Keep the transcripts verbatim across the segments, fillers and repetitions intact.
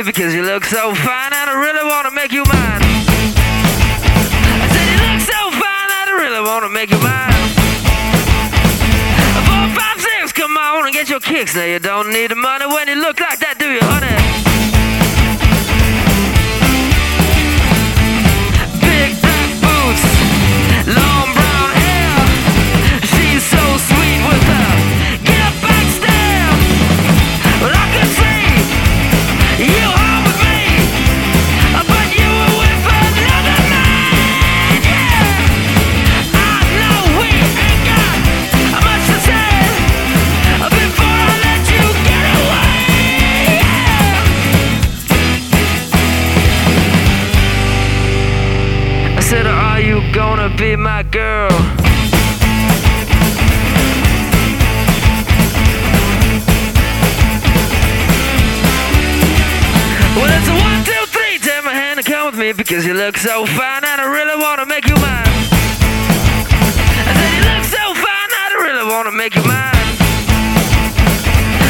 away because you look so fine and I really wanna make you mine. I said you look so fine and I really wanna make you mine. Four, five, six, come on and get your kicks. Now you don't need the money when you look like that, do you, honey? Gonna be my girl. Well, it's a one, two, three. Take my hand and come with me because you look so fine and I really wanna make you mine. I said you look so fine and I really wanna make you mine.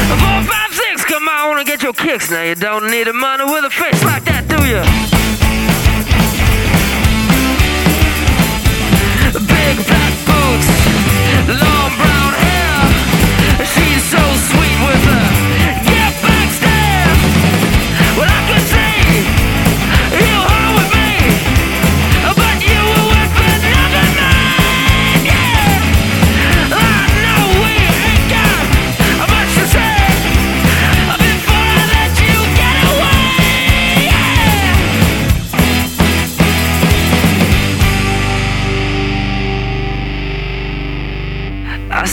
Four, five, six. Come on and get your kicks. Now you don't need the money with a face like that, do you? Big black boots, long brown hair, she's so sweet with her get back stare. Well, I could see you hung with me, but you were with another man. Yeah, I know we ain't got much to say before I let you get away. Yeah. I